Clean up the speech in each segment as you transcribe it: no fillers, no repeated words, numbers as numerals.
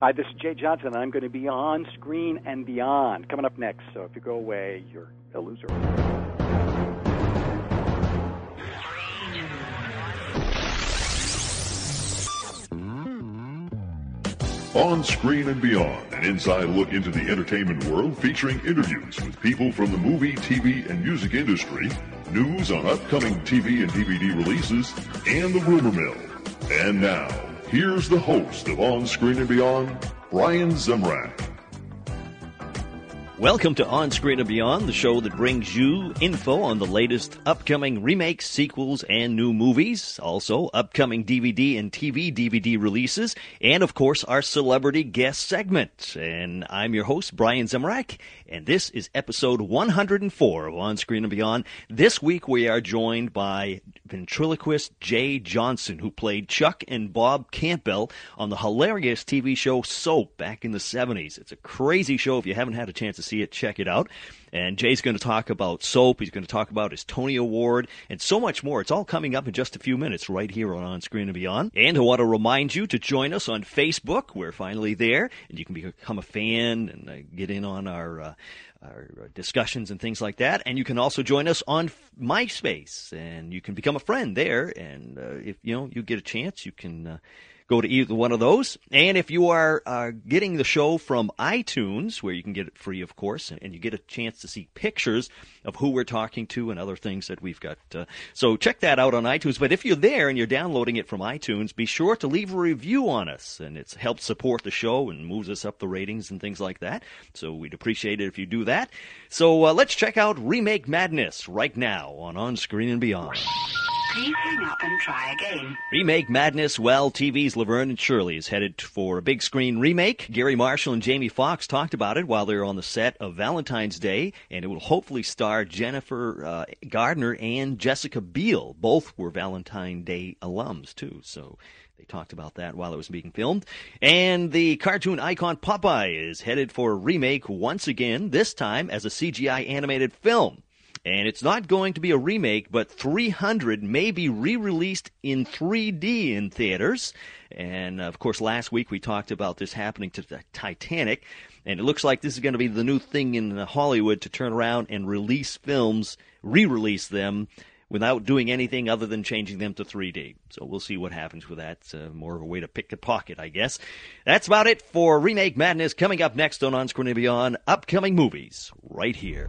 Hi, this is Jay Johnson, and I'm going to be on Screen and Beyond coming up next. So if you go away, you're a loser. 3, 2, 1. On Screen and Beyond, an inside look into the entertainment world featuring interviews with people from the movie, TV, and music industry, news on upcoming TV and DVD releases, and the rumor mill. And now, here's the host of On Screen and Beyond, Brian Zemrak. Welcome to On Screen and Beyond, the show that brings you info on the latest upcoming remakes, sequels, and new movies. Also, upcoming DVD and TV DVD releases. And, of course, our celebrity guest segment. And I'm your host, Brian Zemrak. And this is episode 104 of On Screen and Beyond. This week we are joined by ventriloquist Jay Johnson, who played Chuck and Bob Campbell on the hilarious TV show Soap back in the 70s. It's a crazy show. If you haven't had a chance to see it, check it out. And Jay's going to talk about Soap. He's going to talk about his Tony Award and so much more. It's all coming up in just a few minutes right here on Screen and Beyond. And I want to remind you to join us on Facebook. We're finally there. And you can become a fan and get in on our discussions and things like that. And you can also join us on MySpace. And you can become a friend there. And if you get a chance, you can... go to either one of those. And if you are getting the show from iTunes, where you can get it free, of course, and you get a chance to see pictures of who we're talking to and other things that we've got. So check that out on iTunes. But if you're there and you're downloading it from iTunes, be sure to leave a review on us. And it helps support the show and moves us up the ratings and things like that. So we'd appreciate it if you do that. So let's check out Remake Madness right now on Screen and Beyond. Please hang up and try again. Remake Madness. Well, TV's Laverne and Shirley is headed for a big screen remake. Gary Marshall and Jamie Foxx talked about it while they were on the set of Valentine's Day, and it will hopefully star Jennifer Gardner and Jessica Biel. Both were Valentine's Day alums, too, so... they talked about that while it was being filmed. And the cartoon icon Popeye is headed for a remake once again, this time as a CGI animated film. And it's not going to be a remake, but 300 may be re-released in 3D in theaters. And, of course, last week we talked about this happening to the Titanic. And it looks like this is going to be the new thing in Hollywood, to turn around and release films, re-release them, without doing anything other than changing them to 3D. So we'll see what happens with that. It's more of a way to pick a pocket, I guess. That's about it for Remake Madness. Coming up next on Screen and Beyond, upcoming movies right here.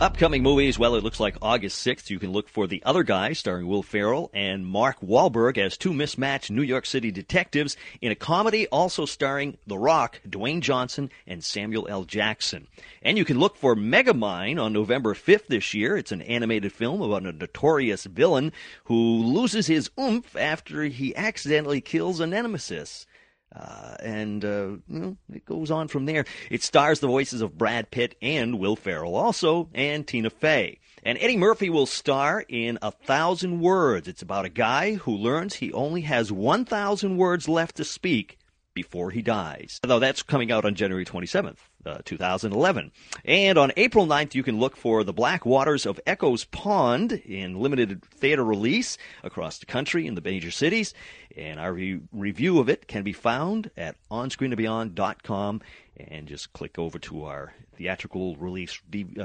Upcoming movies, well, it looks like August 6th, you can look for The Other Guy, starring Will Ferrell and Mark Wahlberg as two mismatched New York City detectives in a comedy also starring The Rock, Dwayne Johnson, and Samuel L. Jackson. And you can look for Megamine on November 5th this year. It's an animated film about a notorious villain who loses his oomph after he accidentally kills a nemesis. It goes on from there. It stars the voices of Brad Pitt and Will Ferrell also, and Tina Fey. And Eddie Murphy will star in 1,000 Words. It's about a guy who learns he only has 1,000 words left to speak before he dies. Although that's coming out on January 27th. 2011. And on April 9th, you can look for The Black Waters of Echoes Pond in limited theater release across the country in the major cities. And our review of it can be found at onscreenandbeyond.com, and just click over to our theatrical release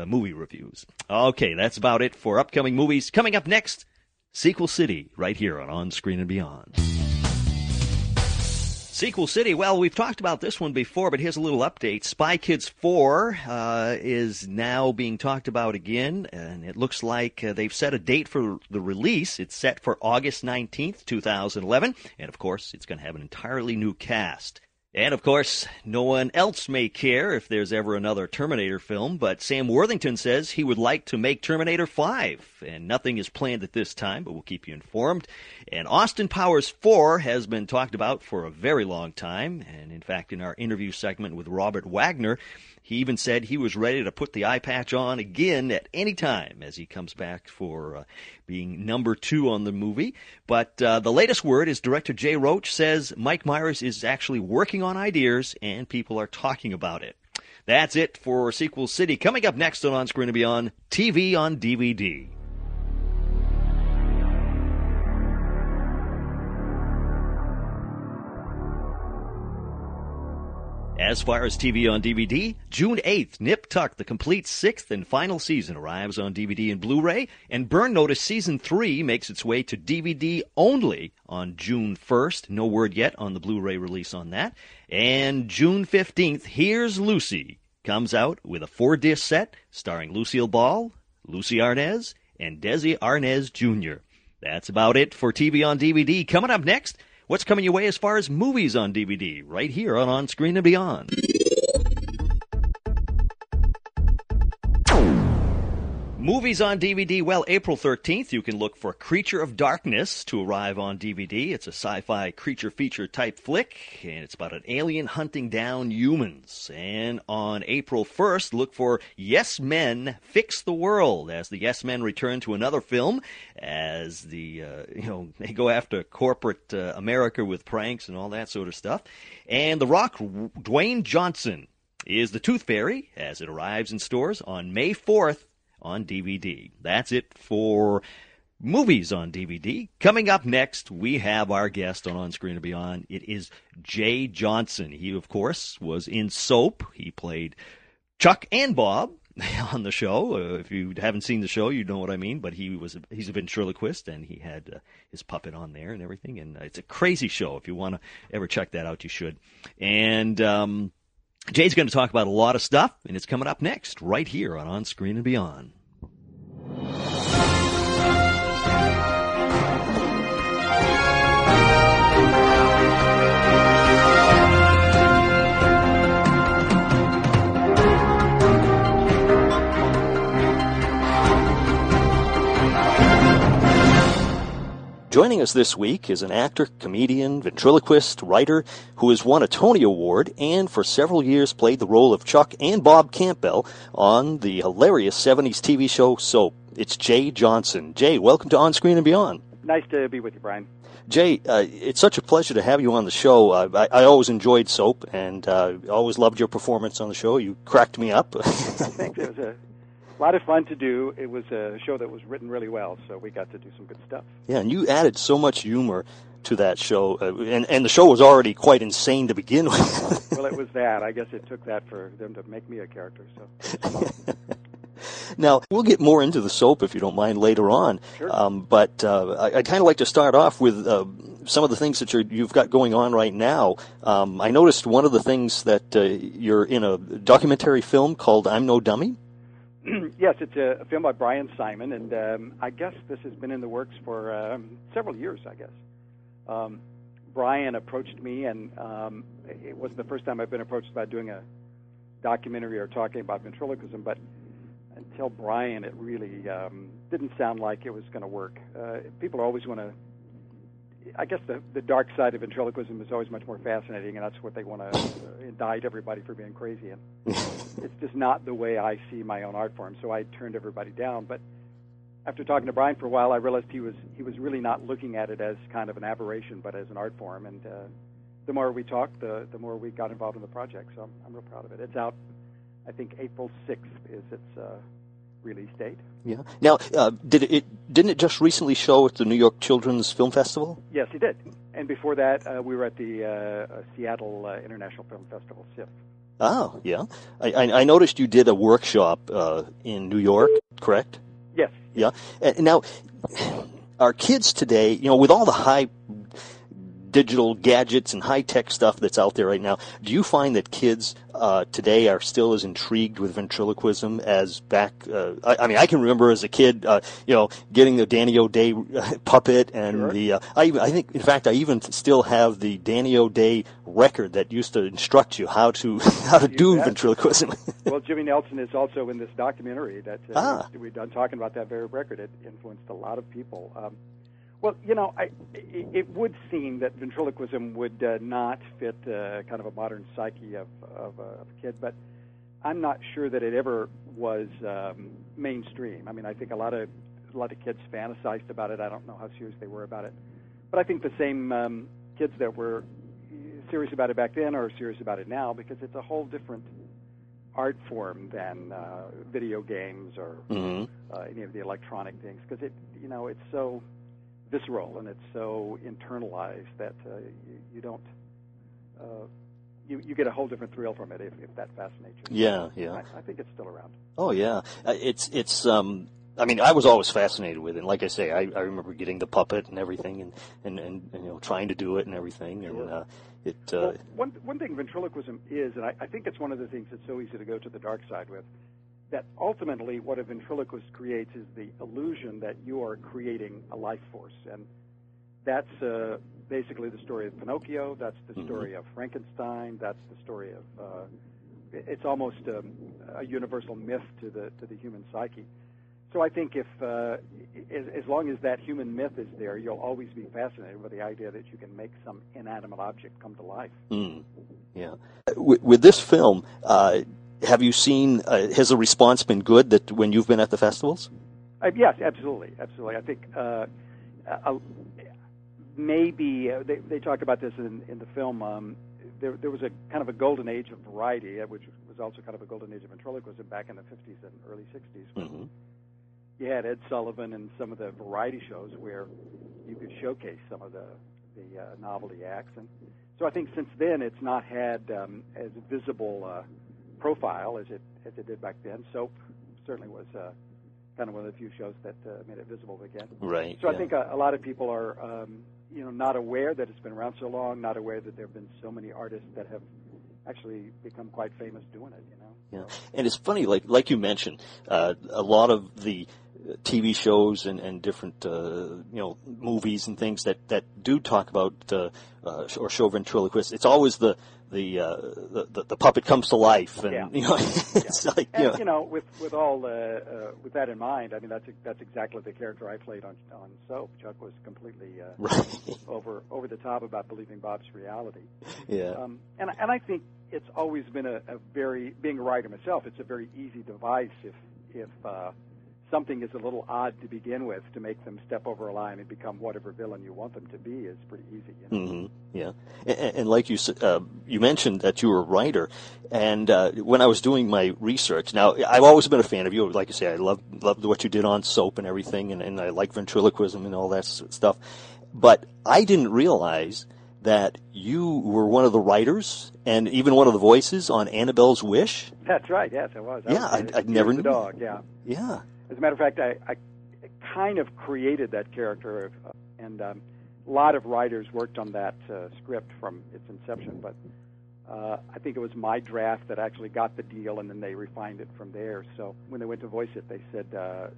movie reviews. Okay, that's about it for upcoming movies. Coming up next, Sequel City, right here on Screen and Beyond. Sequel City, well, we've talked about this one before, but here's a little update. Spy Kids 4 is now being talked about again, and it looks like they've set a date for the release. It's set for August 19th, 2011, and, of course, it's going to have an entirely new cast. And, of course, no one else may care if there's ever another Terminator film, but Sam Worthington says he would like to make Terminator 5, and nothing is planned at this time, but we'll keep you informed. And Austin Powers 4 has been talked about for a very long time, and, in fact, in our interview segment with Robert Wagner, he even said he was ready to put the eye patch on again at any time as he comes back for being number 2 on the movie. But the latest word is director Jay Roach says Mike Myers is actually working on ideas and people are talking about it. That's it for Sequel City. Coming up next on Screen and Beyond, TV on DVD. As far as TV on DVD, June 8th, Nip Tuck, the complete 6th and final season, arrives on DVD and Blu-ray, and Burn Notice Season 3 makes its way to DVD only on June 1st. No word yet on the Blu-ray release on that. And June 15th, Here's Lucy comes out with a 4-disc set starring Lucille Ball, Lucy Arnez, and Desi Arnaz Jr. That's about it for TV on DVD. Coming up next, what's coming your way as far as movies on DVD, right here on Screen and Beyond. Movies on DVD, well, April 13th, you can look for Creature of Darkness to arrive on DVD. It's a sci-fi creature feature type flick, and it's about an alien hunting down humans. And on April 1st, look for Yes Men Fix the World, as the Yes Men return to another film, as the they go after corporate America with pranks and all that sort of stuff. And The Rock, Dwayne Johnson, is the Tooth Fairy, as it arrives in stores on May 4th. On DVD. That's it for movies on DVD. Coming up next, we have our guest on Screen and Beyond. It is Jay Johnson. He, of course, was in Soap. He played Chuck and Bob on the show. If you haven't seen the show, you know what I mean. But he's a ventriloquist, and he had his puppet on there and everything. And it's a crazy show. If you want to ever check that out, you should. And Jay's going to talk about a lot of stuff, and it's coming up next, right here on Screen and Beyond. Joining us this week is an actor, comedian, ventriloquist, writer who has won a Tony Award and for several years played the role of Chuck and Bob Campbell on the hilarious 70s TV show Soap. It's Jay Johnson. Jay, welcome to On Screen and Beyond. Nice to be with you, Brian. Jay, it's such a pleasure to have you on the show. I always enjoyed Soap and always loved your performance on the show. You cracked me up. Thanks. It was a lot of fun to do. It was a show that was written really well, so we got to do some good stuff. Yeah, and you added so much humor to that show, and the show was already quite insane to begin with. Well, it was that. I guess it took that for them to make me a character. So. Now, we'll get more into the Soap, if you don't mind, later on. Sure. But I'd kind of like to start off with some of the things that you've got going on right now. I noticed one of the things that you're in a documentary film called I'm No Dummy. Yes, it's a film by Brian Simon, and I guess this has been in the works for several years, I guess. Brian approached me, and it wasn't the first time I've been approached about doing a documentary or talking about ventriloquism, but until Brian, it really didn't sound like it was going to work. People always want to, I guess the dark side of ventriloquism is always much more fascinating, and that's what they want to indict everybody for being crazy. And it's just not the way I see my own art form, so I turned everybody down. But after talking to Brian for a while, I realized he was really not looking at it as kind of an aberration, but as an art form. And the more we talked, the more we got involved in the project, so I'm real proud of it. It's out, I think, April 6th is its release date. Yeah. Now, didn't it just recently show at the New York Children's Film Festival? Yes, it did. And before that, we were at the Seattle International Film Festival, SIFF. Oh, yeah. I noticed you did a workshop in New York, correct? Yes. Yeah. And now, our kids today, with all the high digital gadgets and high-tech stuff that's out there right now, do you find that kids today are still as intrigued with ventriloquism as back? I mean, I can remember as a kid, getting the Danny O'Day puppet and sure. I think, in fact, I even still have the Danny O'Day record that used to instruct you how to do ventriloquism. Well, Jimmy Nelson is also in this documentary that we've done talking about that very record. It influenced a lot of people. Well, it would seem that ventriloquism would not fit kind of a modern psyche of a kid, but I'm not sure that it ever was mainstream. I mean, I think a lot of kids fantasized about it. I don't know how serious they were about it, but I think the same kids that were serious about it back then are serious about it now because it's a whole different art form than video games or any of the electronic things because it's so visceral and it's so internalized that you don't you get a whole different thrill from it if that fascinates you. Yeah. I think it's still around. Oh yeah, it's I mean, I was always fascinated with it. And like I say, I remember getting the puppet and everything, and trying to do it and everything. And one thing ventriloquism is, and I think it's one of the things that's so easy to go to the dark side with, that ultimately what a ventriloquist creates is the illusion that you are creating a life force. And that's basically the story of Pinocchio. That's the story of Frankenstein. That's the story of it's almost a universal myth to the human psyche. So I think if as long as that human myth is there, you'll always be fascinated with the idea that you can make some inanimate object come to life. Yeah. With this film, have you seen? Has the response been good that when you've been at the festivals? Yes, absolutely. I think maybe they talk about this in the film. There was a kind of a golden age of variety, which was also kind of a golden age of ventriloquism back in the 50s and early 60s. You had Ed Sullivan and some of the variety shows where you could showcase some of the novelty acts. And so I think since then it's not had as visible profile as it did back then. Soap certainly was kind of one of the few shows that made it visible again. Right. So yeah. I think a lot of people are not aware that it's been around so long, not aware that there have been so many artists that have actually become quite famous doing it. Yeah, and it's funny, like you mentioned, a lot of the TV shows and different movies and things that do talk about or show ventriloquists. It's always the puppet comes to life, and it's like and, with all with that in mind, I mean that's exactly the character I played on Soap. Chuck was completely over the top about believing Bob's reality. Yeah, and I think it's always been a very, being a writer myself, it's a very easy device if something is a little odd to begin with, to make them step over a line and become whatever villain you want them to be is pretty easy. Yeah, and like you mentioned that you were a writer, and when I was doing my research, now I've always been a fan of you. Like I say, I loved what you did on Soap and everything, and I like ventriloquism and all that stuff. But I didn't realize that you were one of the writers and even one of the voices on Annabelle's Wish. That's right. Yes, I was. I never knew. The dog. Yeah. As a matter of fact, I kind of created that character, and a lot of writers worked on that script from its inception, but I think it was my draft that actually got the deal, and then they refined it from there. So when they went to voice it, they said,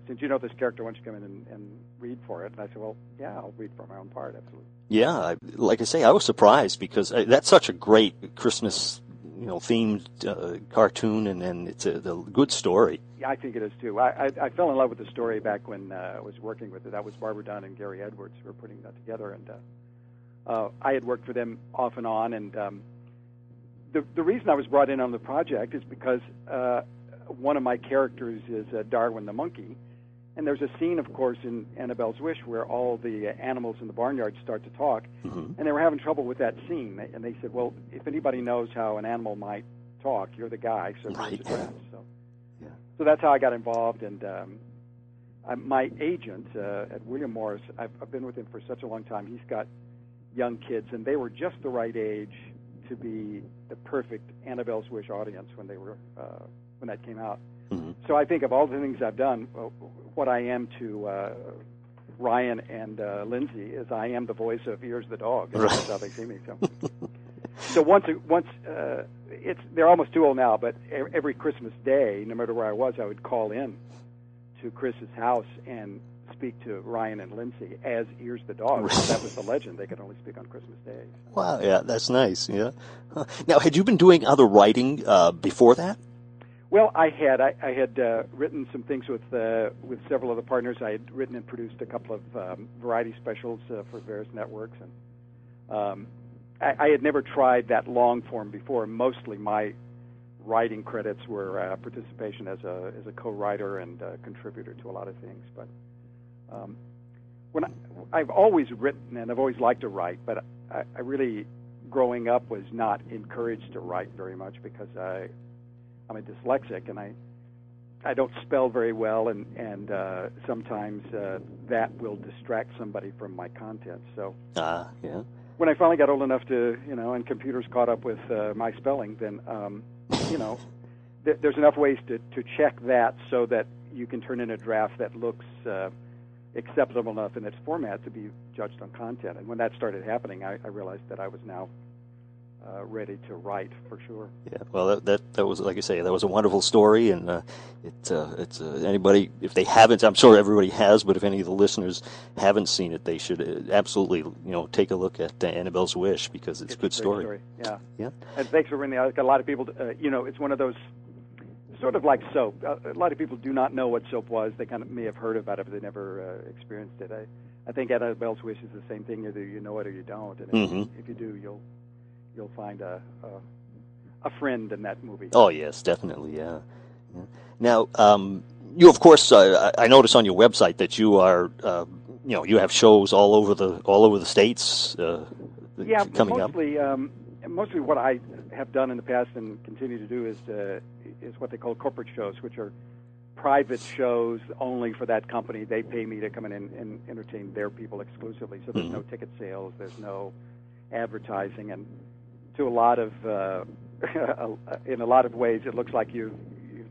since you know this character, why don't you come in and read for it? And I said, well, yeah, I'll read for my own part, absolutely. Yeah, like I say, I was surprised because that's such a great Christmas themed cartoon, and it's a good story. Yeah, I think it is too. I fell in love with the story back when I was working with it. That was Barbara Dunn and Gary Edwards who were putting that together, and I had worked for them off and on. And the reason I was brought in on the project is because one of my characters is Darwin the monkey, and there's a scene, of course, in Annabelle's Wish where all the animals in the barnyard start to talk, and they were having trouble with that scene. And they said, well, if anybody knows how an animal might talk, you're the guy. So right. So that's how I got involved. And my agent at William Morris, I've been with him for such a long time. He's got young kids, and they were just the right age to be the perfect Annabelle's Wish audience when they were when that came out. So I think of all the things I've done, what I am to Ryan and Lindsay is I am the voice of Ears the Dog. Right. That's how they see me. So once it's they're almost too old now, but every Christmas day, no matter where I was, I would call in to Chris's house and speak to Ryan and Lindsay as Ears the Dog. That was the legend. They could only speak on Christmas Day. Wow, yeah, that's nice, yeah. Now, had you been doing other writing before that? Well, I had. I had written some things with several other partners. I had written and produced a couple of variety specials for various networks. And I had never tried that long form before. Mostly my writing credits were participation as a co-writer and contributor to a lot of things. But I've always written and I've always liked to write, but I really, growing up, was not encouraged to write very much because I'm a dyslexic and I don't spell very well, and sometimes that will distract somebody from my content. So yeah. When I finally got old enough to, and computers caught up with my spelling, then, there's enough ways to check that so that you can turn in a draft that looks acceptable enough in its format to be judged on content. And when that started happening, I realized that I was now ready to write for sure. Yeah, well, that was, like I say, that was a wonderful story, and it's anybody, if they haven't, I'm sure everybody has, but if any of the listeners haven't seen it, they should absolutely take a look at Annabelle's Wish, because it's a good story. Yeah. And thanks for bringing that. A lot of people, it's one of those sort of like Soap. A lot of people do not know what Soap was. They kind of may have heard about it, but they never experienced it. I think Annabelle's Wish is the same thing. Either you know it or you don't, and if you do, you'll find a friend in that movie. Oh, yes, definitely, yeah. Now, you, of course, I notice on your website that you are, you have shows all over the states coming mostly, up. Mostly what I have done in the past and continue to do is what they call corporate shows, which are private shows only for that company. They pay me to come in and entertain their people exclusively, so there's no ticket sales, there's no advertising, and to a lot of in a lot of ways it looks like you've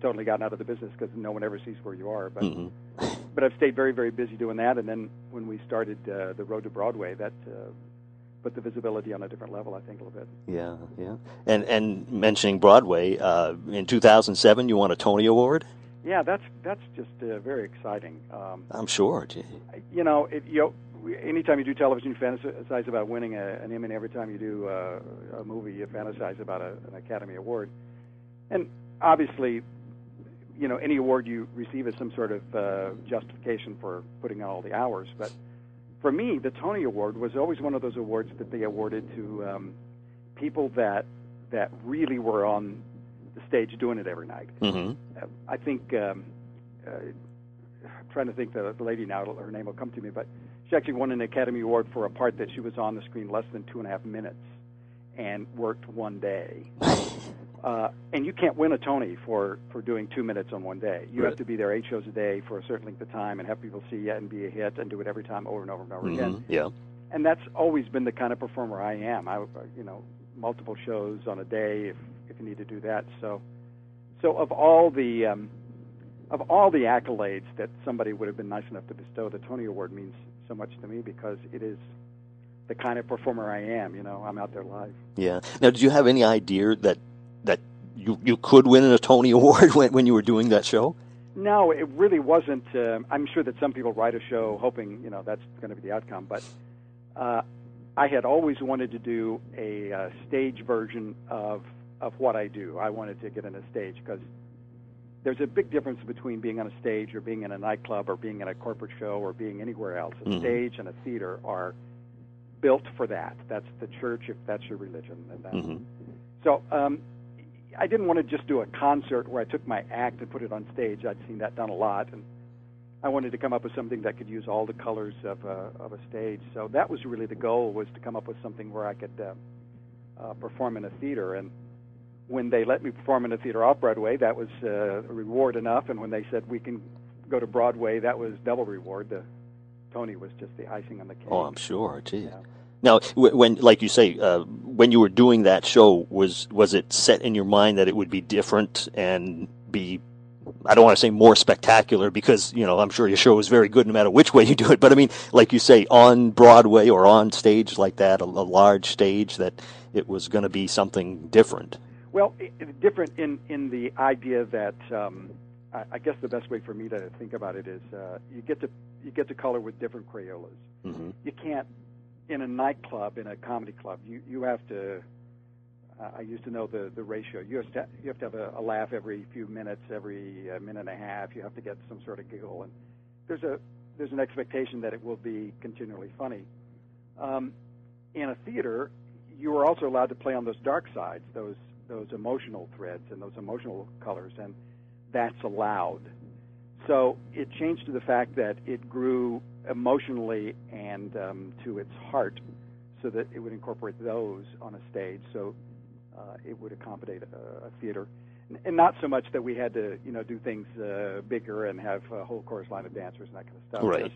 totally gotten out of the business because no one ever sees where you are, but but I've stayed very, very busy doing that. And then when we started the Road to Broadway, that put the visibility on a different level, I think, a little bit. Yeah and mentioning Broadway, in 2007 you won a Tony Award. Yeah, that's just very exciting. I'm sure. Gee. Anytime you do television, you fantasize about winning an Emmy. Every time you do a movie, you fantasize about an Academy Award. And obviously, any award you receive is some sort of justification for putting in all the hours. But for me, the Tony Award was always one of those awards that they awarded to people that really were on the stage doing it every night. I think, I'm trying to think the lady now, her name will come to me, but she actually won an Academy Award for a part that she was on the screen less than 2.5 minutes and worked one day. And you can't win a Tony for doing 2 minutes on one day. You have to be there 8 shows a day for a certain length of time and have people see you and be a hit and do it every time over and over and over again. Yeah. And that's always been the kind of performer I am. I multiple shows on a day if you need to do that. So of all the accolades that somebody would have been nice enough to bestow, the Tony Award means so much to me because it is the kind of performer I am. I'm out there live. Yeah. Now, did you have any idea that you could win a Tony Award when you were doing that show? No, it really wasn't. I'm sure that some people write a show hoping that's going to be the outcome, but I had always wanted to do a stage version of what I do. I wanted to get on a stage because there's a big difference between being on a stage or being in a nightclub or being in a corporate show or being anywhere else. A stage and a theater are built for that. That's the church, if that's your religion. And that. So I didn't want to just do a concert where I took my act and put it on stage. I'd seen that done a lot. And I wanted to come up with something that could use all the colors of a stage. So that was really the goal, was to come up with something where I could perform in a theater. And when they let me perform in the theater off-Broadway, that was a reward enough. And when they said we can go to Broadway, that was double reward. The Tony was just the icing on the cake. Oh, I'm sure. Gee. Yeah. Now, when, like you say, when you were doing that show, was it set in your mind that it would be different and be I don't want to say more spectacular, because, you know, I'm sure your show is very good no matter which way you do it. But I mean, like you say, on Broadway or on stage like that, a large stage, that it was going to be something different. Well, different in the idea that I guess the best way for me to think about it is you get to color with different Crayolas. Mm-hmm. You can't in a nightclub, in a comedy club. You have to. I used to know the ratio. You have to have a laugh every few minutes, every minute and a half. You have to get some sort of giggle, and there's an expectation that it will be continually funny. In a theater, you are also allowed to play on those dark sides, those emotional threads and those emotional colors, and that's allowed. So it changed to the fact that it grew emotionally and to its heart, so that it would incorporate those on a stage. So it would accommodate a theater, and not so much that we had to, you know, do things bigger and have a whole chorus line of dancers and that kind of stuff. Right.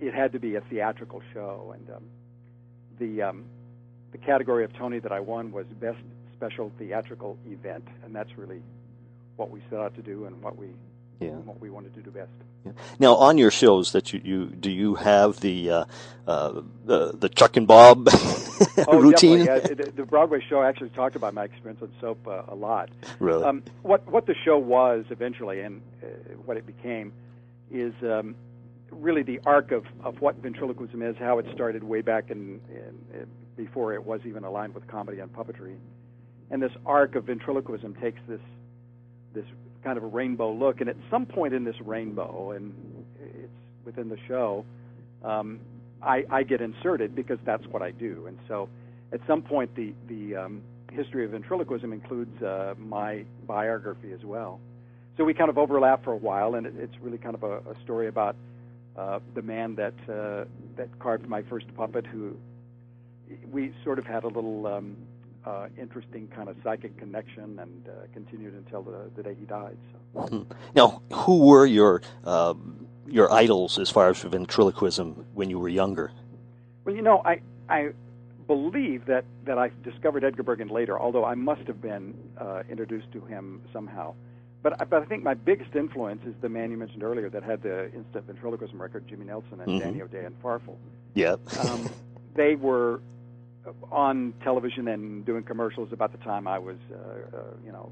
It had to be a theatrical show, and the category of Tony that I won was Best Special Theatrical Event, and that's really what we set out to do and what we. Yeah. What we wanted to do best. Yeah. Now, on your shows that you have the Chuck and Bob routine? Yeah. The Broadway show actually talked about my experience on Soap a lot. Really? What the show was eventually, and what it became, is really the arc of what ventriloquism is, how it started way back in before it was even aligned with comedy and puppetry. And this arc of ventriloquism takes this kind of a rainbow look, and at some point in this rainbow, and it's within the show, I get inserted because that's what I do. And so at some point the history of ventriloquism includes my biography as well. So we kind of overlap for a while, and it's really kind of a story about the man that carved my first puppet, who we sort of had a little interesting kind of psychic connection, and continued until the day he died. So. Now, who were your idols as far as ventriloquism when you were younger? Well, you know, I believe that I discovered Edgar Bergen later, although I must have been introduced to him somehow. But I think my biggest influence is the man you mentioned earlier that had the instant ventriloquism record, Jimmy Nelson, and Danny O'Day and Farfel. Yeah. They were on television and doing commercials about the time I was, you know,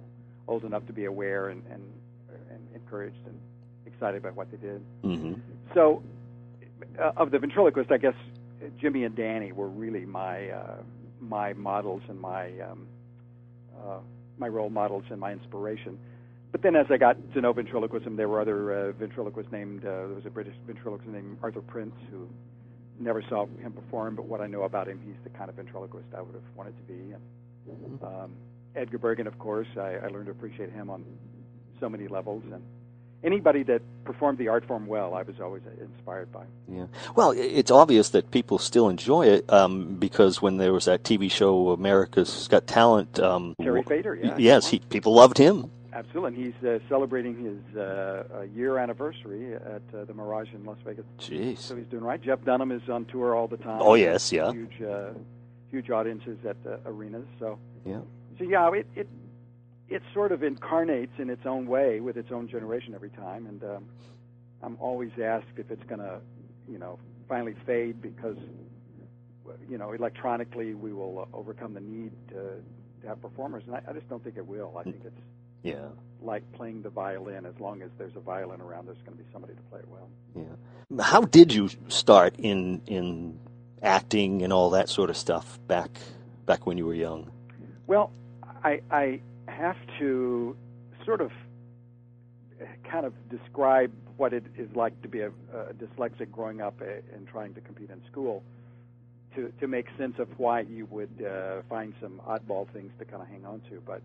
old enough to be aware and encouraged and excited by what they did. Mm-hmm. So, of the ventriloquists, I guess Jimmy and Danny were really my models and my role models and my inspiration. But then, as I got to know ventriloquism, there were other ventriloquists named. There was a British ventriloquist named Arthur Prince, who. Never saw him perform, but what I know about him, he's the kind of ventriloquist I would have wanted to be. And, Edgar Bergen, of course, I learned to appreciate him on so many levels. And anybody that performed the art form well, I was always inspired by. Yeah. Well, it's obvious that people still enjoy it because when there was that TV show America's Got Talent, Terry Fader, yeah. Yes, people loved him. Absolutely, and he's celebrating his year anniversary at the Mirage in Las Vegas. Jeez. So he's doing right. Jeff Dunham is on tour all the time. Oh, yes, yeah. Huge audiences at arenas. So, yeah. So, yeah, it sort of incarnates in its own way with its own generation every time, and I'm always asked if it's going to, you know, finally fade because, you know, electronically we will overcome the need to have performers, and I just don't think it will. I think it's... Yeah, like playing the violin. As long as there's a violin around, there's going to be somebody to play it well. Yeah. How did you start in acting and all that sort of stuff back when you were young? Well, I have to sort of kind of describe what it is like to be a dyslexic growing up and trying to compete in school to make sense of why you would find some oddball things to kind of hang on to, but.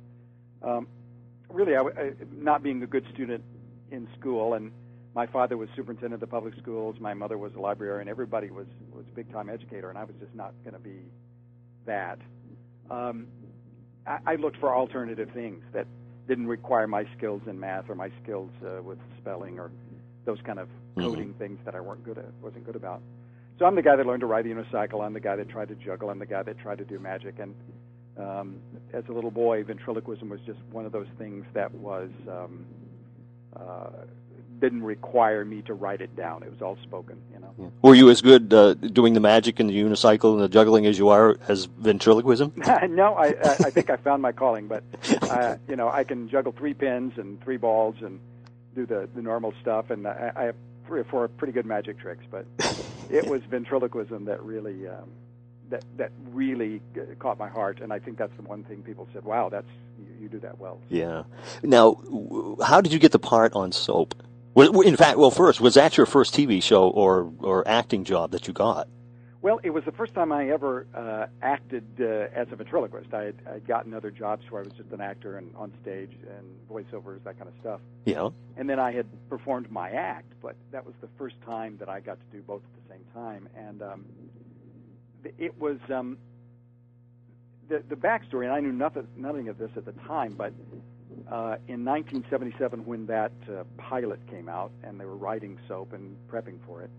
Really, I not being a good student in school, and my father was superintendent of the public schools, my mother was a librarian, everybody was a big-time educator, and I was just not going to be that. I looked for alternative things that didn't require my skills in math or my skills with spelling or those kind of coding things that I wasn't good about. So I'm the guy that learned to ride a unicycle, I'm the guy that tried to juggle, I'm the guy that tried to do magic, and... as a little boy, ventriloquism was just one of those things that was didn't require me to write it down. It was all spoken, you know. Yeah. Were you as good doing the magic and the unicycle and the juggling as you are as ventriloquism? No, I think I found my calling. But, you know, I can juggle 3 pins and 3 balls and do the normal stuff. And I have 3 or 4 pretty good magic tricks. But it was ventriloquism that really caught my heart, and I think that's the one thing people said, wow, that's you do that well. Yeah. Now, how did you get the part on Soap? In fact, well, first, was that your first TV show or acting job that you got? Well, it was the first time I ever acted as a ventriloquist. I'd gotten other jobs where I was just an actor and on stage and voiceovers, that kind of stuff. Yeah. And then I had performed my act, but that was the first time that I got to do both at the same time. And it was the backstory, and I knew nothing of this at the time, but in 1977, when that pilot came out and they were writing Soap and prepping for it,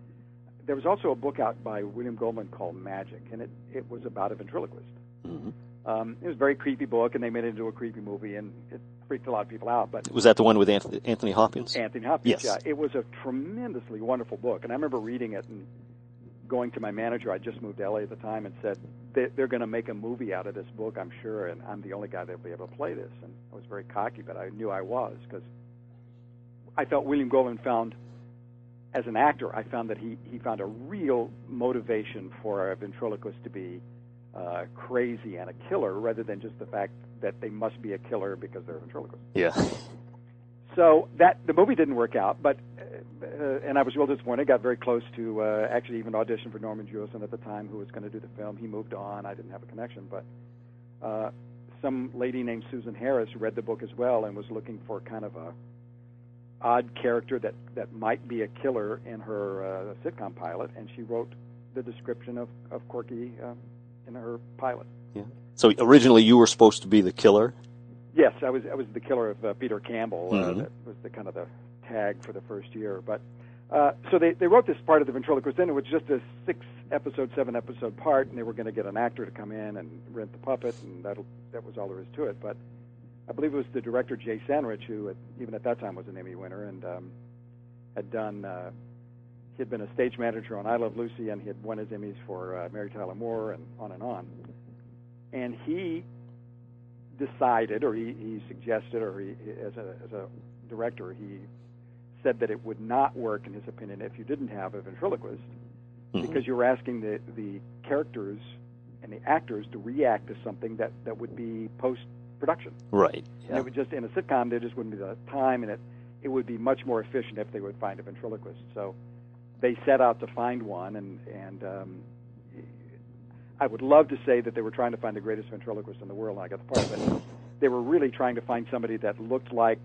there was also a book out by William Goldman called Magic, and it was about a ventriloquist. Mm-hmm. It was a very creepy book, and they made it into a creepy movie, and it freaked a lot of people out. But was that the one with Anthony Hopkins? Anthony Hopkins, yes. Yeah. It was a tremendously wonderful book, and I remember reading it and going to my manager, I just moved to L.A. at the time, and said, they're going to make a movie out of this book, I'm sure, and I'm the only guy that will be able to play this. And I was very cocky, but I knew I was, because I felt William Goldman found, as an actor, I found that he found a real motivation for a ventriloquist to be crazy and a killer, rather than just the fact that they must be a killer because they're a ventriloquist. Yeah. So the movie didn't work out, but and I was real disappointed. I got very close to actually even audition for Norman Jewison at the time, who was going to do the film. He moved on. I didn't have a connection, but some lady named Susan Harris read the book as well and was looking for kind of a odd character that might be a killer in her sitcom pilot, and she wrote the description of Corky in her pilot. Yeah. So originally you were supposed to be the killer. Yes, I was the killer of Peter Campbell. Mm-hmm. That was the kind of the tag for the first year. But so they wrote this part of the ventriloquist, and it was just a 6-episode, 7-episode part, and they were going to get an actor to come in and rent the puppet, and that was all there is to it. But I believe it was the director Jay Sandrich, who even at that time was an Emmy winner, and he had been a stage manager on I Love Lucy, and he had won his Emmys for Mary Tyler Moore, and on and on. And he decided, or he suggested, or he, as a director, he said that it would not work, in his opinion, if you didn't have a ventriloquist, mm-hmm. because you were asking the characters and the actors to react to something that would be post-production. Right. Yeah. And it would just, in a sitcom, there just wouldn't be the time, and it would be much more efficient if they would find a ventriloquist. So they set out to find one, and I would love to say that they were trying to find the greatest ventriloquist in the world, and I got the part, but they were really trying to find somebody that looked like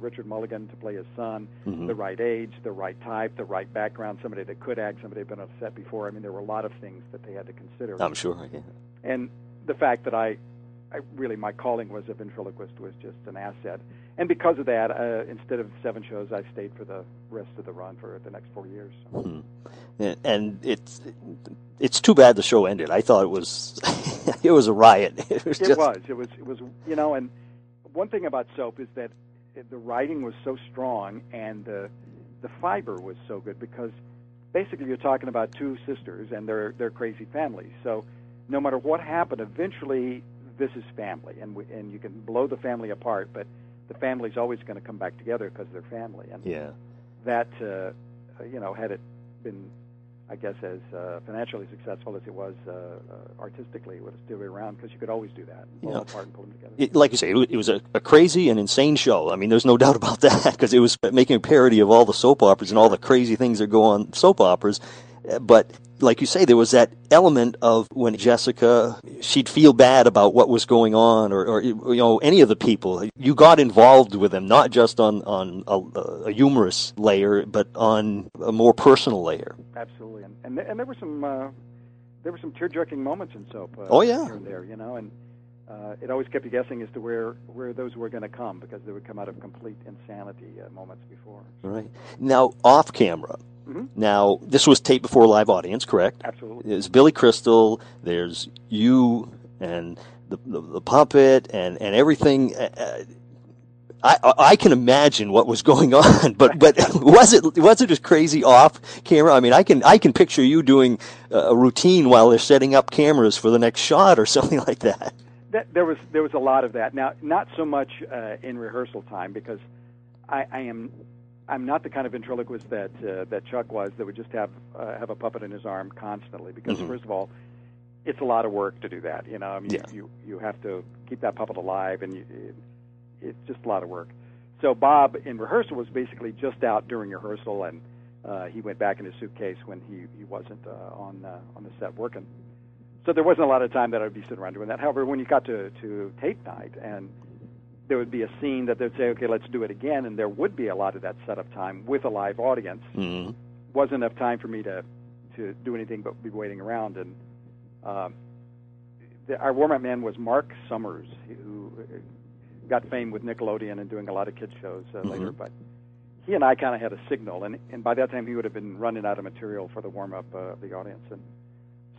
Richard Mulligan to play his son, mm-hmm. the right age, the right type, the right background, somebody that could act, somebody that had been on set before. I mean, there were a lot of things that they had to consider. I'm sure, yeah. And the fact that I really, my calling was a ventriloquist was just an asset. And because of that, instead of 7 shows, I stayed for the rest of the run for the next 4 years. Mm-hmm. And it's too bad the show ended. I thought it was it was a riot. It was, you know. And one thing about Soap is that the writing was so strong and the fiber was so good, because basically you're talking about 2 sisters and their crazy families. So no matter what happened, eventually this is family, and you can blow the family apart, but the family's always going to come back together because they're family. And yeah, that you know, had it been, I guess, as financially successful as it was artistically, it would have still be around, because you could always do that, blow them apart and pull them together. Like you say, it was a crazy and insane show. I mean, there's no doubt about that, because it was making a parody of all the soap operas and all the crazy things that go on soap operas. But like you say, there was that element of when Jessica, she'd feel bad about what was going on, or you know, any of the people. You got involved with them, not just on a humorous layer, but on a more personal layer. Absolutely, and there were some tear-jerking moments in Soap. Oh yeah, here and there, you know, and it always kept you guessing as to where those were going to come, because they would come out of complete insanity moments before. Right. Now, off camera. Mm-hmm. Now, this was taped before a live audience, correct? Absolutely. There's Billy Crystal, there's you, and the puppet, and everything. I can imagine what was going on, but was it just crazy off camera? I mean, I can picture you doing a routine while they're setting up cameras for the next shot or something like that. There was a lot of that. Now, not so much in rehearsal time, because I'm not the kind of ventriloquist that Chuck was, that would just have a puppet in his arm constantly. Because mm-hmm. First of all, it's a lot of work to do that. You know, I mean, you have to keep that puppet alive, and it's just a lot of work. So Bob, in rehearsal, was basically just out during rehearsal, and he went back in his suitcase when he wasn't on the set working. So there wasn't a lot of time that I would be sitting around doing that. However, when you got to tape night, and there would be a scene that they'd say, okay, let's do it again, and there would be a lot of that setup time with a live audience. Mm-hmm. Wasn't enough time for me to do anything but be waiting around. And our warm-up man was Mark Summers, who got fame with Nickelodeon and doing a lot of kids shows mm-hmm. later, but he and I kind of had a signal, and by that time he would have been running out of material for the warm-up of the audience. And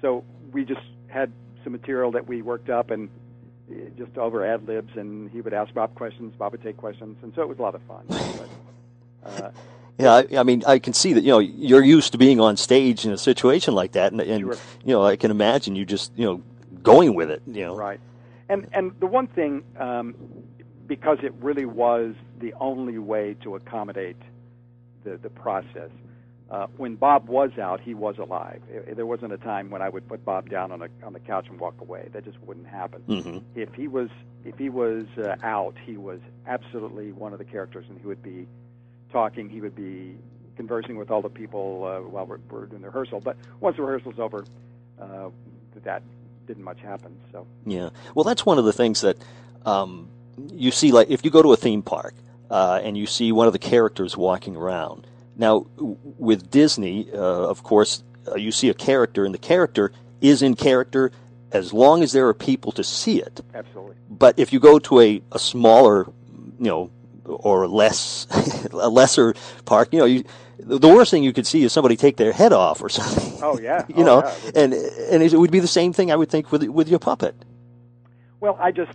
so we just had some material that we worked up, and just over ad-libs, and he would ask Bob questions, Bob would take questions, and so it was a lot of fun. But, yeah, I mean, I can see that, you know, you're used to being on stage in a situation like that, and sure. You know, I can imagine you just, you know, going with it, you know. Right. And the one thing, because it really was the only way to accommodate the process, when Bob was out, he was alive. There wasn't a time when I would put Bob down on the couch and walk away. That just wouldn't happen. Mm-hmm. If he was out, he was absolutely one of the characters, and he would be talking, he would be conversing with all the people while we're doing the rehearsal. But once the rehearsal's over, that didn't much happen. So yeah, well, that's one of the things that you see. Like if you go to a theme park and you see one of the characters walking around. Now, with Disney, of course, you see a character, and the character is in character as long as there are people to see it. Absolutely. But if you go to a smaller, you know, or a lesser park, you know, the worst thing you could see is somebody take their head off or something. Oh yeah. You know, yeah. And it would be the same thing, I would think, with your puppet. Well, I just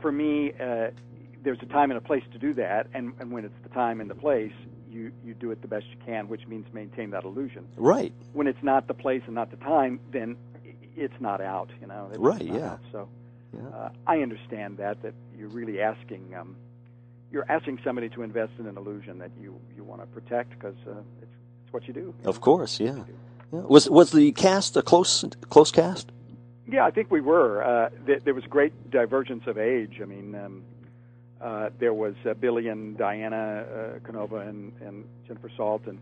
for me, there's a time and a place to do that, and when it's the time and the place. You do it the best you can, which means maintain that illusion. Right. When it's not the place and not the time, then it's not out, you know. It's right, yeah. Out. So yeah. I understand that you're really asking somebody to invest in an illusion that you want to protect, because it's what you do. Of course, yeah. Yeah. Was the cast a close cast? Yeah, I think we were. There was great divergence of age. I mean... there was Billy and Diana Canova and Jennifer Salt and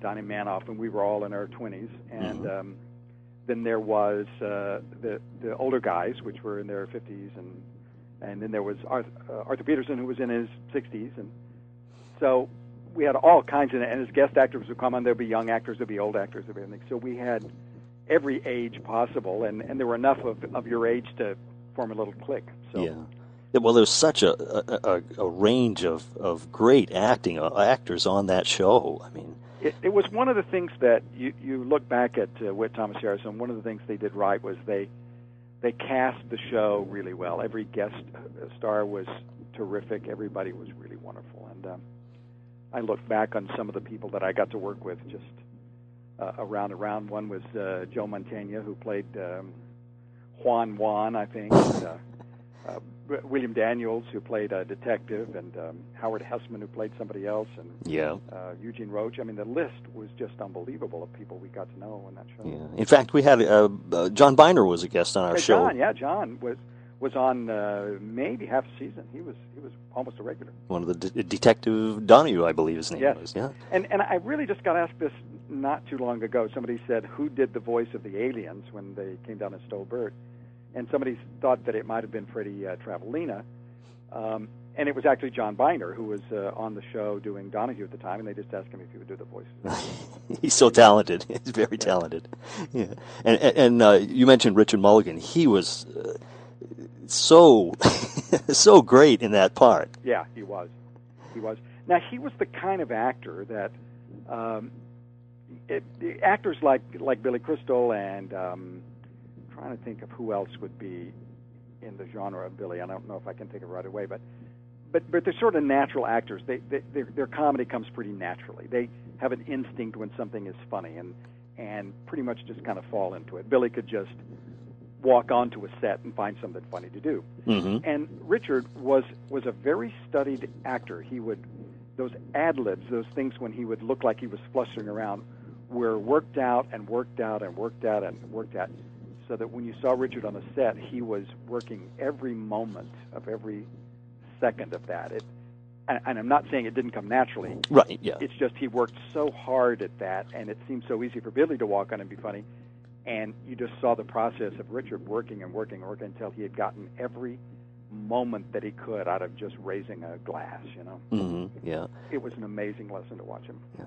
Donnie Manoff, and we were all in our 20s. And mm-hmm. Then there was the older guys, which were in their 50s, and then there was Arthur Peterson, who was in his 60s. And so we had all kinds of, and as guest actors would come on, there'd be young actors, there'd be old actors, there'd be everything. So we had every age possible, and there were enough of your age to form a little clique. So. Yeah. Well, there's such a range of great actors on that show. I mean, it was one of the things that you look back at Whit Thomas Harrison. One of the things they did right was they cast the show really well. Every guest star was terrific. Everybody was really wonderful. And I look back on some of the people that I got to work with just around. One was Joe Mantegna, who played Juan, I think. And, William Daniels, who played a detective, and Howard Hessman, who played somebody else, and Eugene Roach. I mean, the list was just unbelievable of people we got to know on that show. Yeah. In fact, we had John Biner was a guest on our show. John was on maybe half a season. He was almost a regular. One of the Detective Donahue, I believe his name was. Yeah. And I really just got asked this not too long ago. Somebody said, who did the voice of the aliens when they came down and stole Bert? And somebody thought that it might have been Freddie Travelina. And it was actually John Biner, who was on the show doing Donahue at the time, and they just asked him if he would do the voices. He's so talented. He's very talented. Yeah. And you mentioned Richard Mulligan. He was so so great in that part. Yeah, he was. He was. Now, he was the kind of actor that actors like Billy Crystal and... trying to think of who else would be in the genre of Billy. I don't know if I can think of it right away, but but they're sort of natural actors. Their comedy comes pretty naturally. They have an instinct when something is funny, and pretty much just kind of fall into it. Billy could just walk onto a set and find something funny to do. Mm-hmm. And Richard was a very studied actor. He would, those ad-libs, those things when he would look like he was flustering around, were worked out and worked out and worked out and worked out, so that when you saw Richard on the set, he was working every moment of every second of that. And I'm not saying it didn't come naturally. Right, yeah. It's just he worked so hard at that, and it seemed so easy for Billy to walk on and be funny. And you just saw the process of Richard working and working and working until he had gotten every moment that he could out of just raising a glass, you know? Mm-hmm, yeah. It was an amazing lesson to watch him. Yeah.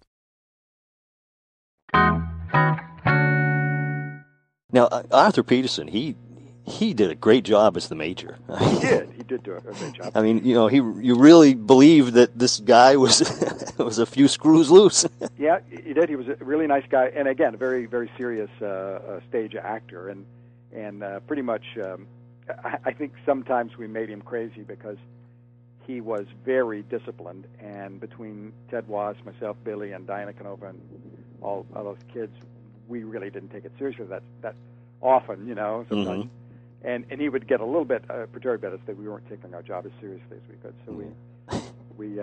Now, Arthur Peterson, he did a great job as the major. He did. He did do a great job. I mean, you know, you really believed that this guy was was a few screws loose. Yeah, he did. He was a really nice guy, and again, a very, very serious stage actor, and pretty much. I think sometimes we made him crazy because he was very disciplined, and between Ted Was, myself, Billy, and Diana Canova, and all those kids, we really didn't take it seriously that often, you know. Sometimes. Mm-hmm. And he would get a little bit perturbed at us that we weren't taking our job as seriously as we could. So we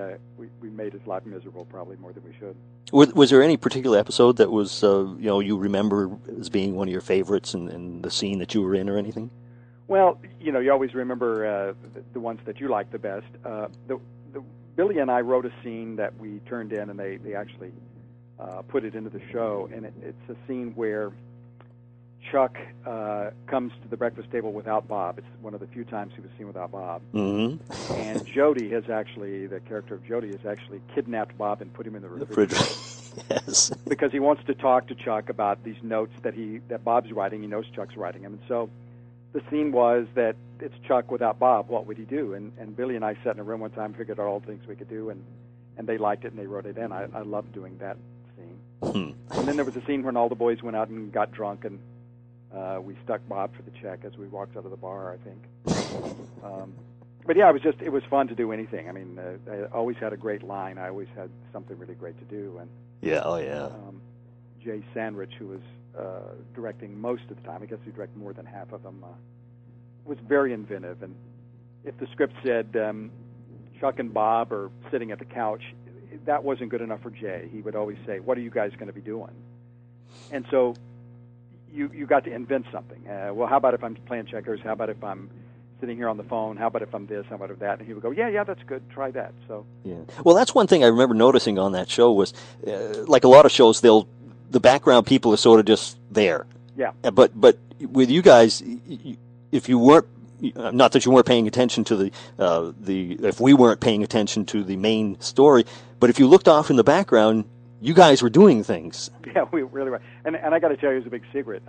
made his life miserable probably more than we should. Was there any particular episode that was you remember as being one of your favorites, and the scene that you were in or anything? Well, you know, you always remember the ones that you liked the best. Billy and I wrote a scene that we turned in, and they actually put it into the show. And it's a scene where Chuck comes to the breakfast table without Bob. It's one of the few times he was seen without Bob. Mm-hmm. And Jody the character of Jody has actually kidnapped Bob and put him in the refrigerator. Yes. Because he wants to talk to Chuck about these notes that Bob's writing. He knows Chuck's writing them. And so the scene was that it's Chuck without Bob. What would he do? And Billy and I sat in a room one time, figured out all the things we could do, and they liked it and they wrote it in. I loved doing that scene. Hmm. And then there was a scene when all the boys went out and got drunk, and we stuck Bob for the check as we walked out of the bar, I think. But yeah, it was fun to do anything. I mean, I always had a great line. I always had something really great to do. And yeah, oh yeah. Jay Sandrich, who was directing most of the time, I guess he directed more than half of them, was very inventive. And if the script said Chuck and Bob are sitting at the couch, that wasn't good enough for Jay. He would always say, "What are you guys going to be doing?" And so You got to invent something. Well, how about if I'm playing checkers? How about if I'm sitting here on the phone? How about if I'm this? How about if that? And he would go, yeah, that's good. Try that. So yeah. Well, that's one thing I remember noticing on that show was, like a lot of shows, the background people are sort of just there. Yeah. But with you guys, if you weren't, not that you weren't paying attention to if we weren't paying attention to the main story, but if you looked off in the background, you guys were doing things. Yeah, we really were. And I got to tell you, it was a big secret.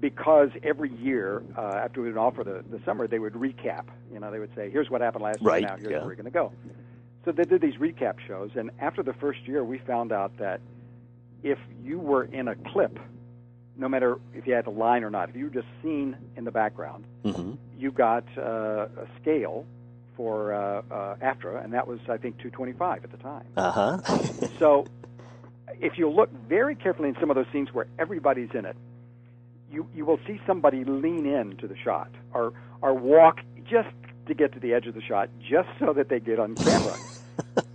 Because every year, after we would offer the summer, they would recap. You know, they would say, here's what happened last year, now here's where we're going to go. So they did these recap shows. And after the first year, we found out that if you were in a clip, no matter if you had a line or not, if you were just seen in the background, mm-hmm. you got a scale for AFTRA, and that was, I think, 225 at the time. Uh-huh. So if you look very carefully in some of those scenes where everybody's in it, you will see somebody lean into the shot or walk just to get to the edge of the shot just so that they get on camera.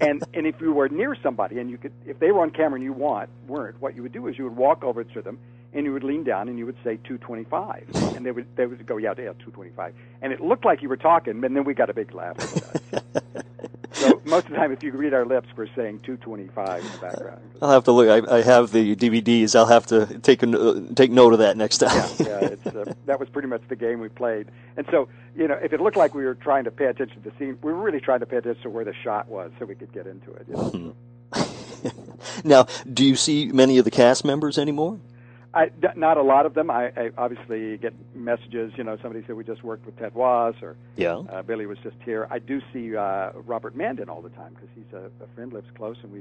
and if you were near somebody and if they were on camera and you weren't, what you would do is you would walk over to them and you would lean down and you would say 225, and they would go, yeah, 225, and it looked like you were talking, and then we got a big laugh. So most of the time, if you read our lips, we're saying 225 in the background. I'll have to look. I have the DVDs. I'll have to take note of that next time. Yeah, that was pretty much the game we played. And so, you know, if it looked like we were trying to pay attention to the scene, we were really trying to pay attention to where the shot was so we could get into it. You know? Now, do you see many of the cast members anymore? Not a lot of them. I obviously get messages, you know, somebody said we just worked with Ted Wise, or Billy was just here. I do see Robert Mandan all the time because he's a friend, lives close, and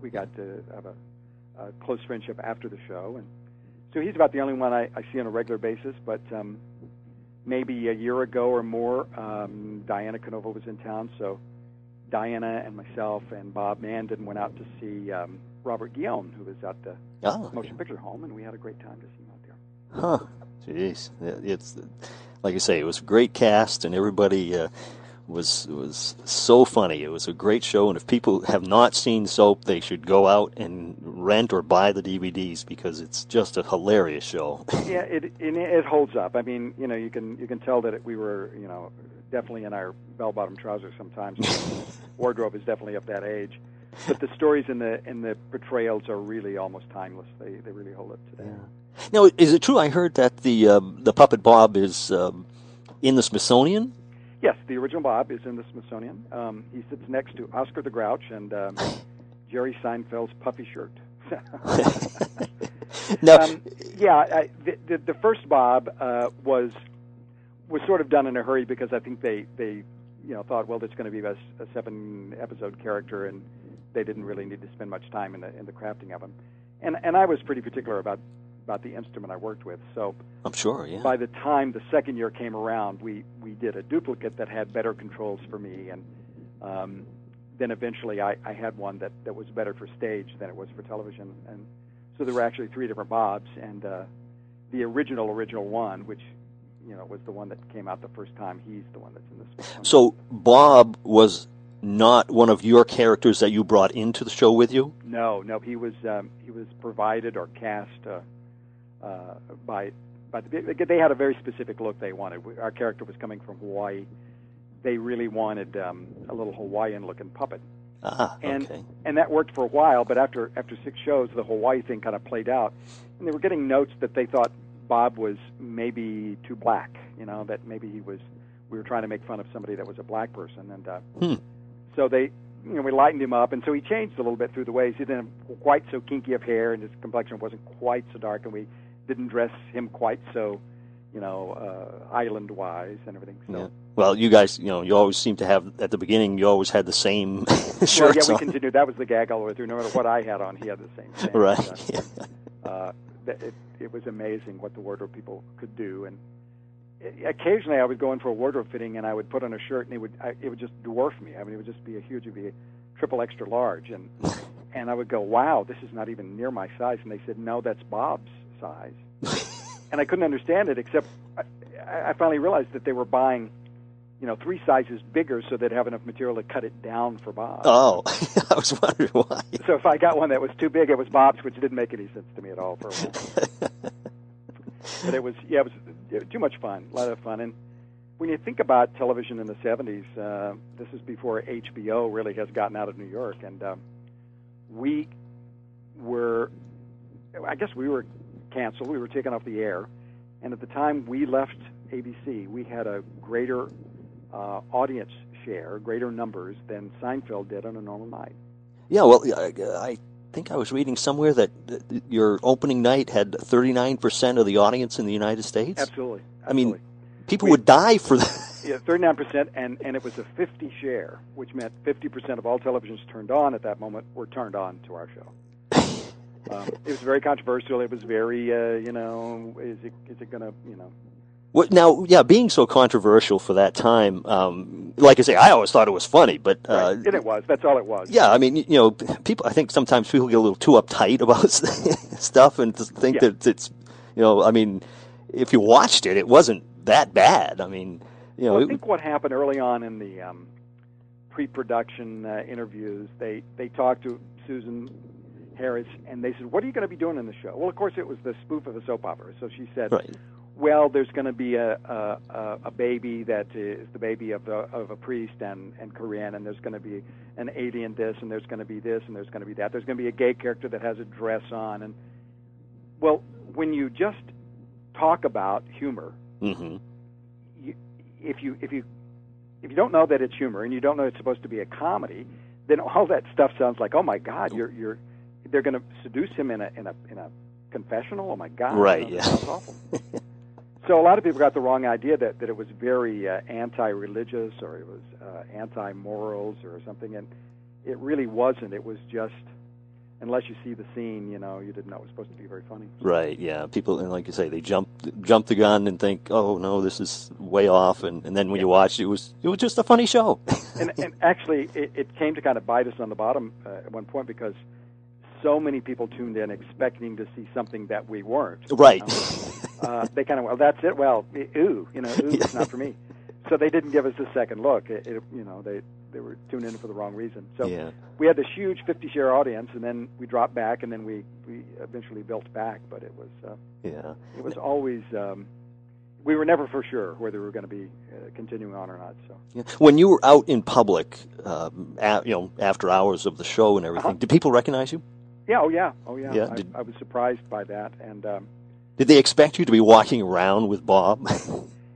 we got to have a close friendship after the show. And so he's about the only one I see on a regular basis, but maybe a year ago or more, Diana Canova was in town, so Diana and myself and Bob Mandan went out to see Robert Guillaume, who was at the Motion Picture Home, and we had a great time to see him out there. Huh. Jeez. It's, like I say, it was a great cast, and everybody was so funny. It was a great show, and if people have not seen Soap, they should go out and rent or buy the DVDs because it's just a hilarious show. Yeah, it holds up. I mean, you know, you can tell that we were, you know, definitely in our bell-bottom trousers sometimes. Wardrobe is definitely of that age. But the stories in the portrayals are really almost timeless. They really hold up today. Yeah. Now, is it true? I heard that the puppet Bob is in the Smithsonian. Yes, the original Bob is in the Smithsonian. He sits next to Oscar the Grouch and Jerry Seinfeld's puffy shirt. No. The first Bob was sort of done in a hurry because I think they you know, thought, well, there's going to be a 7-episode character, and they didn't really need to spend much time in the crafting of him. And I was pretty particular about the instrument I worked with. So I'm sure, yeah. By the time the second year came around, we did a duplicate that had better controls for me, and then eventually I had one that was better for stage than it was for television. And so there were actually 3 different Bobs, and the original one, which, you know, was the one that came out the first time. He's the one that's in this one. So Bob was not one of your characters that you brought into the show with you? No, he was provided or cast by they had a very specific look they wanted. Our character was coming from Hawaii. They really wanted a little Hawaiian-looking puppet. Ah, okay. And that worked for a while, but after 6 shows, the Hawaii thing kind of played out, and they were getting notes that they thought Bob was maybe too black, you know, that maybe we were trying to make fun of somebody that was a black person. And so they, you know, we lightened him up, and so he changed a little bit through the ways. He didn't have quite so kinky of hair, and his complexion wasn't quite so dark, and we didn't dress him quite so, you know, island-wise and everything. So. Yeah. Well, you guys, you know, you always seem to have, at the beginning, you always had the same shirts on. Well, yeah, we continued. That was the gag all the way through. No matter what I had on, he had the same thing. Right, It was amazing what the wardrobe people could do, and occasionally I would go in for a wardrobe fitting and I would put on a shirt and it would just dwarf me. I mean, it would just be it'd be a triple extra large, and I would go, wow, this is not even near my size, and they said, no, that's Bob's size, and I couldn't understand it, except I finally realized that they were buying, you know, 3 sizes bigger so they'd have enough material to cut it down for Bob. Oh, I was wondering why. So if I got one that was too big, it was Bob's, which didn't make any sense to me at all for a while. But it was too much fun, a lot of fun. And when you think about television in the 70s, this is before HBO really has gotten out of New York, and we were, I guess we were canceled. We were taken off the air. And at the time we left ABC, we had a greater audience share, greater numbers than Seinfeld did on a normal night. Yeah, well, I think I was reading somewhere that your opening night had 39% of the audience in the United States. Absolutely. I mean, people would die for that. Yeah, 39%, and it was a 50 share, which meant 50% of all televisions turned on at that moment were turned on to our show. It was very controversial. It was very, you know, is it going to, you know... Now, yeah, being so controversial for that time, like I say, I always thought it was funny, but... Right. And it was. That's all it was. Yeah, I mean, you know, people. I think sometimes people get a little too uptight about stuff and think that it's, you know, I mean, if you watched it, it wasn't that bad. I mean, you know... Well, I think what happened early on in the pre-production interviews, they talked to Susan Harris, and they said, what are you going to be doing in the show? Well, of course, it was the spoof of a soap opera, so she said... Right. well, there's going to be a baby that is the baby of a priest and Korean, and there's going to be an alien this, and there's going to be this, and there's going to be that. There's going to be a gay character that has a dress on. And, well, when you just talk about humor, mm-hmm. If you don't know that it's humor and you don't know it's supposed to be a comedy, then all that stuff sounds like, oh my God, they're going to seduce him in a confessional. Oh my God, right? Yeah, that's awful. So a lot of people got the wrong idea that it was very anti-religious or it was anti-morals or something, and it really wasn't. It was just, unless you see the scene, you didn't know it was supposed to be very funny. Right, yeah. People, and like you say, they jump the gun and think, oh, no, this is way off, and then when you watched it, it was just a funny show. and actually, it came to kind of bite us on the bottom at one point because so many people tuned in expecting to see something that we weren't. Right. They kind of, well, that's it. Well, ooh, it's not for me. So they didn't give us a second look. They were tuned in for the wrong reason. So we had this huge 50-share audience, and then we dropped back, and then we eventually built back. But it was it was always we were never for sure whether we were going to be continuing on or not. So when you were out in public, after hours of the show and everything, did people recognize you? Yeah, oh yeah. I was surprised by that. And did they expect you to be walking around with Bob?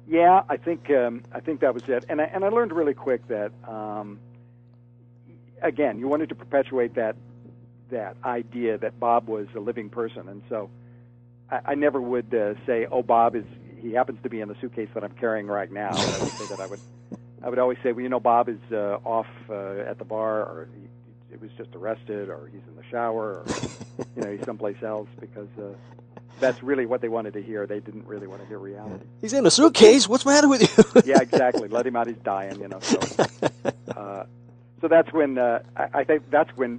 Yeah, I think that was it, and I learned really quick that again, you wanted to perpetuate that idea that Bob was a living person, and so I never would say, "Oh, he happens to be in the suitcase that I'm carrying right now." I would say that I would always say, "Well, Bob is off at the bar, or he was just arrested, or he's in the shower, or he's someplace else," because. That's really what they wanted to hear. They didn't really want to hear reality. He's in a suitcase. What's the matter with you? Yeah, exactly. Let him out. He's dying. So that's when I think that's when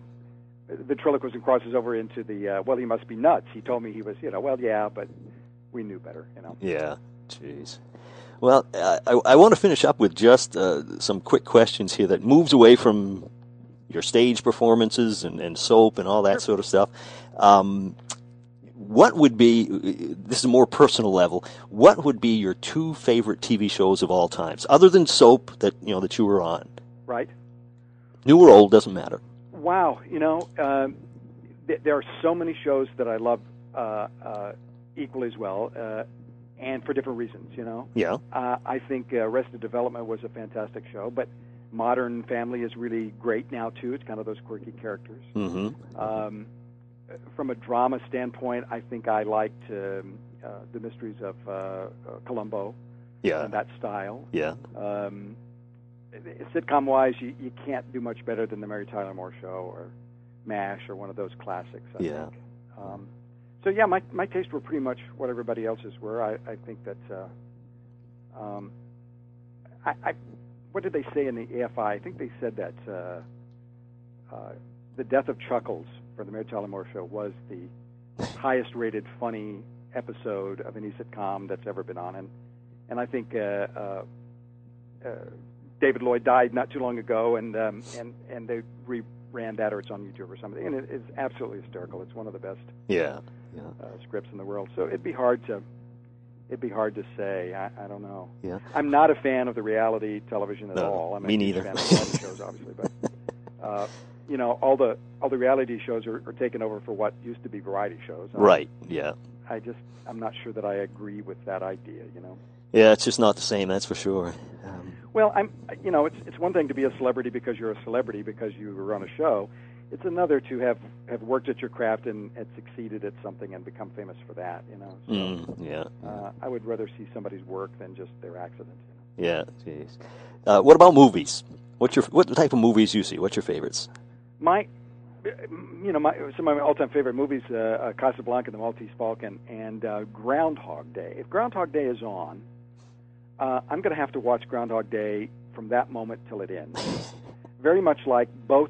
ventriloquism crosses over into the well. He must be nuts. He told me he was. Well, yeah, but we knew better. Yeah. Jeez. Well, I want to finish up with just some quick questions here that moves away from your stage performances and soap and all that sort of stuff. What would be, this is a more personal level, what would be your two favorite TV shows of all times, other than Soap that you were on? Right. New or old, doesn't matter. Wow, there are so many shows that I love equally as well, and for different reasons, Yeah. I think Arrested Development was a fantastic show, but Modern Family is really great now, too. It's kind of those quirky characters. Mm-hmm. From a drama standpoint, I think I liked The Mysteries of Columbo. Yeah. And that style. Yeah. Sitcom-wise, you can't do much better than The Mary Tyler Moore Show or MASH or one of those classics, I think. So, yeah, my tastes were pretty much what everybody else's were. I think that... what did they say in the AFI? I think they said that the death of Chuckles for the Mary Tyler Moore Show was the highest-rated funny episode of any sitcom that's ever been on, and I think David Lloyd died not too long ago, and they reran that, or it's on YouTube or something, and it's absolutely hysterical. It's one of the best scripts in the world. So it'd be hard to say. I don't know. Yeah. I'm not a fan of the reality television at all. I mean, me neither. I'm a fan of reality shows, obviously, but. All the reality shows are taken over for what used to be variety shows. Right. Yeah. I'm not sure that I agree with that idea. Yeah, it's just not the same. That's for sure. Well, it's one thing to be a celebrity because you're a celebrity because you run a show. It's another to have worked at your craft and had succeeded at something and become famous for that. So, I would rather see somebody's work than just their accident. Yeah. Jeez. What about movies? What type of movies you see? What's your favorites? Some of my all-time favorite movies: Casablanca, The Maltese Falcon, and Groundhog Day. If Groundhog Day is on, I'm going to have to watch Groundhog Day from that moment till it ends. Very much like both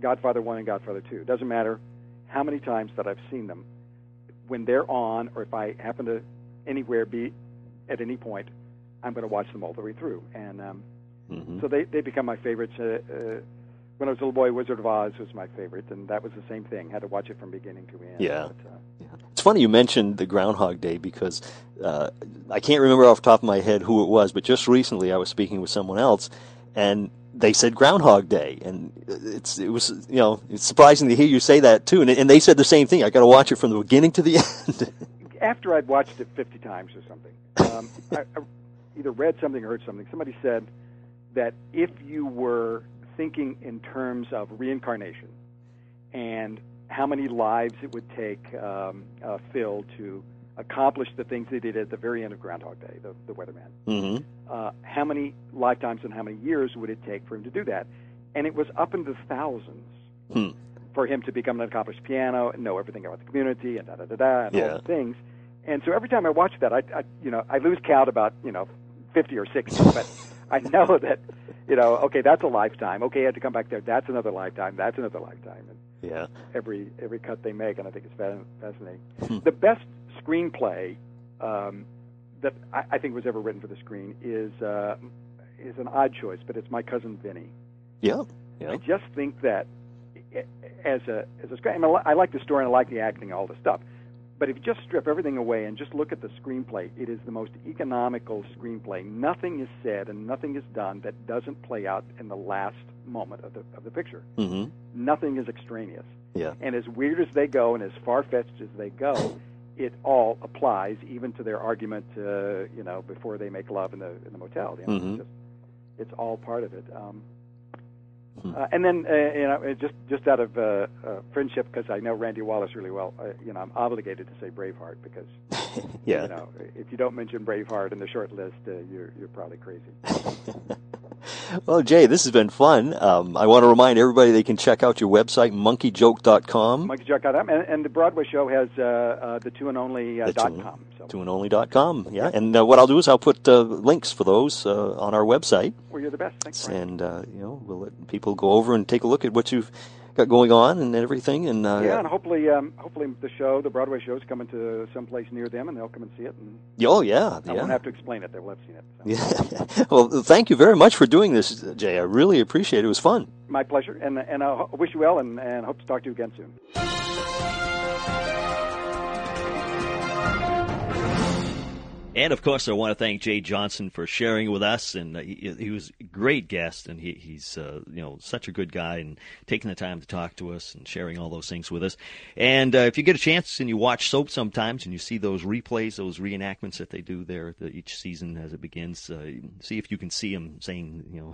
Godfather 1 and Godfather 2. Doesn't matter how many times that I've seen them. When they're on, or if I happen to anywhere be at any point, I'm going to watch them all the way through. And so they become my favorites. When I was a little boy, Wizard of Oz was my favorite, and that was the same thing. Had to watch it from beginning to end. Yeah. But, funny you mentioned the Groundhog Day because I can't remember off the top of my head who it was, but just recently I was speaking with someone else, and they said Groundhog Day, and it was you know, it's surprising to hear you say that too, and they said the same thing. I got to watch it from the beginning to the end. After I'd watched it 50 times or something, I either read something or heard something. Somebody said that if you were thinking in terms of reincarnation and how many lives it would take Phil to accomplish the things they did at the very end of Groundhog Day, the weatherman. Mm-hmm. How many lifetimes and how many years would it take for him to do that? And it was up into the thousands for him to become an accomplished piano and know everything about the community and da-da-da-da and all the things. And so every time I watch that, I lose count about, 50 or 60, but I know that, okay, that's a lifetime. Okay, I had to come back there. That's another lifetime. That's another lifetime. And every cut they make, and I think it's fascinating. The best screenplay that I think was ever written for the screen is an odd choice, but it's My Cousin Vinny. Yeah. I just think that as a screen, I like the story and I like the acting and all the stuff, but if you just strip everything away and just look at the screenplay, it is the most economical screenplay. Nothing is said and nothing is done that doesn't play out in the last moment of the picture. Mm-hmm. Nothing is extraneous. Yeah. And as weird as they go and as far-fetched as they go, it all applies, even to their argument, before they make love in the motel. Mm-hmm. It's all part of it. And then, just out of friendship, because I know Randy Wallace really well, I'm obligated to say Braveheart because, if you don't mention Braveheart in the short list, you're probably crazy. Well, Jay, this has been fun. I want to remind everybody they can check out your website, monkeyjoke.com. Monkeyjoke.com, and the Broadway show has the twoandonly.com. Twoandonly.com, yeah. And what I'll do is I'll put links for those on our website. Well, you're the best. Thanks, Brian. And, we'll let people go over and take a look at what you've got going on and everything. And and hopefully the Broadway show, is coming to someplace near them, and they'll come and see it. And I won't have to explain it; they will have seen it. So. Yeah. Well, thank you very much for doing this, Jay. I really appreciate it. It was fun. My pleasure, and I wish you well, and hope to talk to you again soon. And, of course, I want to thank Jay Johnson for sharing with us. And he was a great guest, and he's such a good guy and taking the time to talk to us and sharing all those things with us. And if you get a chance and you watch Soap sometimes and you see those replays, those reenactments that they do there each season as it begins, see if you can see him saying,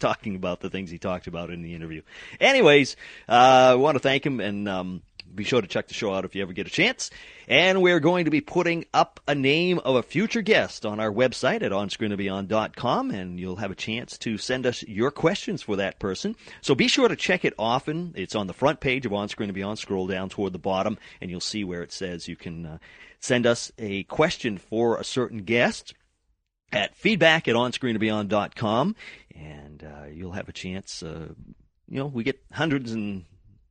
talking about the things he talked about in the interview. Anyways, I want to thank him, and be sure to check the show out if you ever get a chance. And we're going to be putting up a name of a future guest on our website at onscreenandbeyond.com, and you'll have a chance to send us your questions for that person. So be sure to check it often. It's on the front page of On Screen and Beyond. Scroll down toward the bottom, and you'll see where it says you can send us a question for a certain guest at feedback at onscreenandbeyond.com, and you'll have a chance. We get hundreds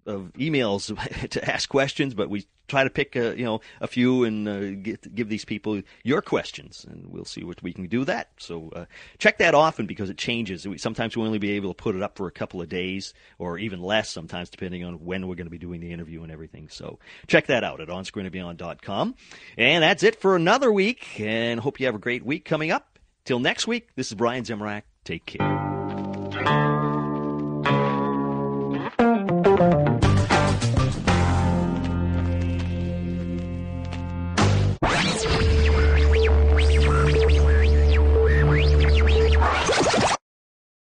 of emails to ask questions, but we try to pick a few and give these people your questions, and we'll see what we can do that. So check that often because it changes. Sometimes we'll only be able to put it up for a couple of days or even less sometimes, depending on when we're going to be doing the interview and everything. So check that out at onscreenandbeyond.com. And that's it for another week, and hope you have a great week coming up. Till next week, this is Brian Zemrak. Take care.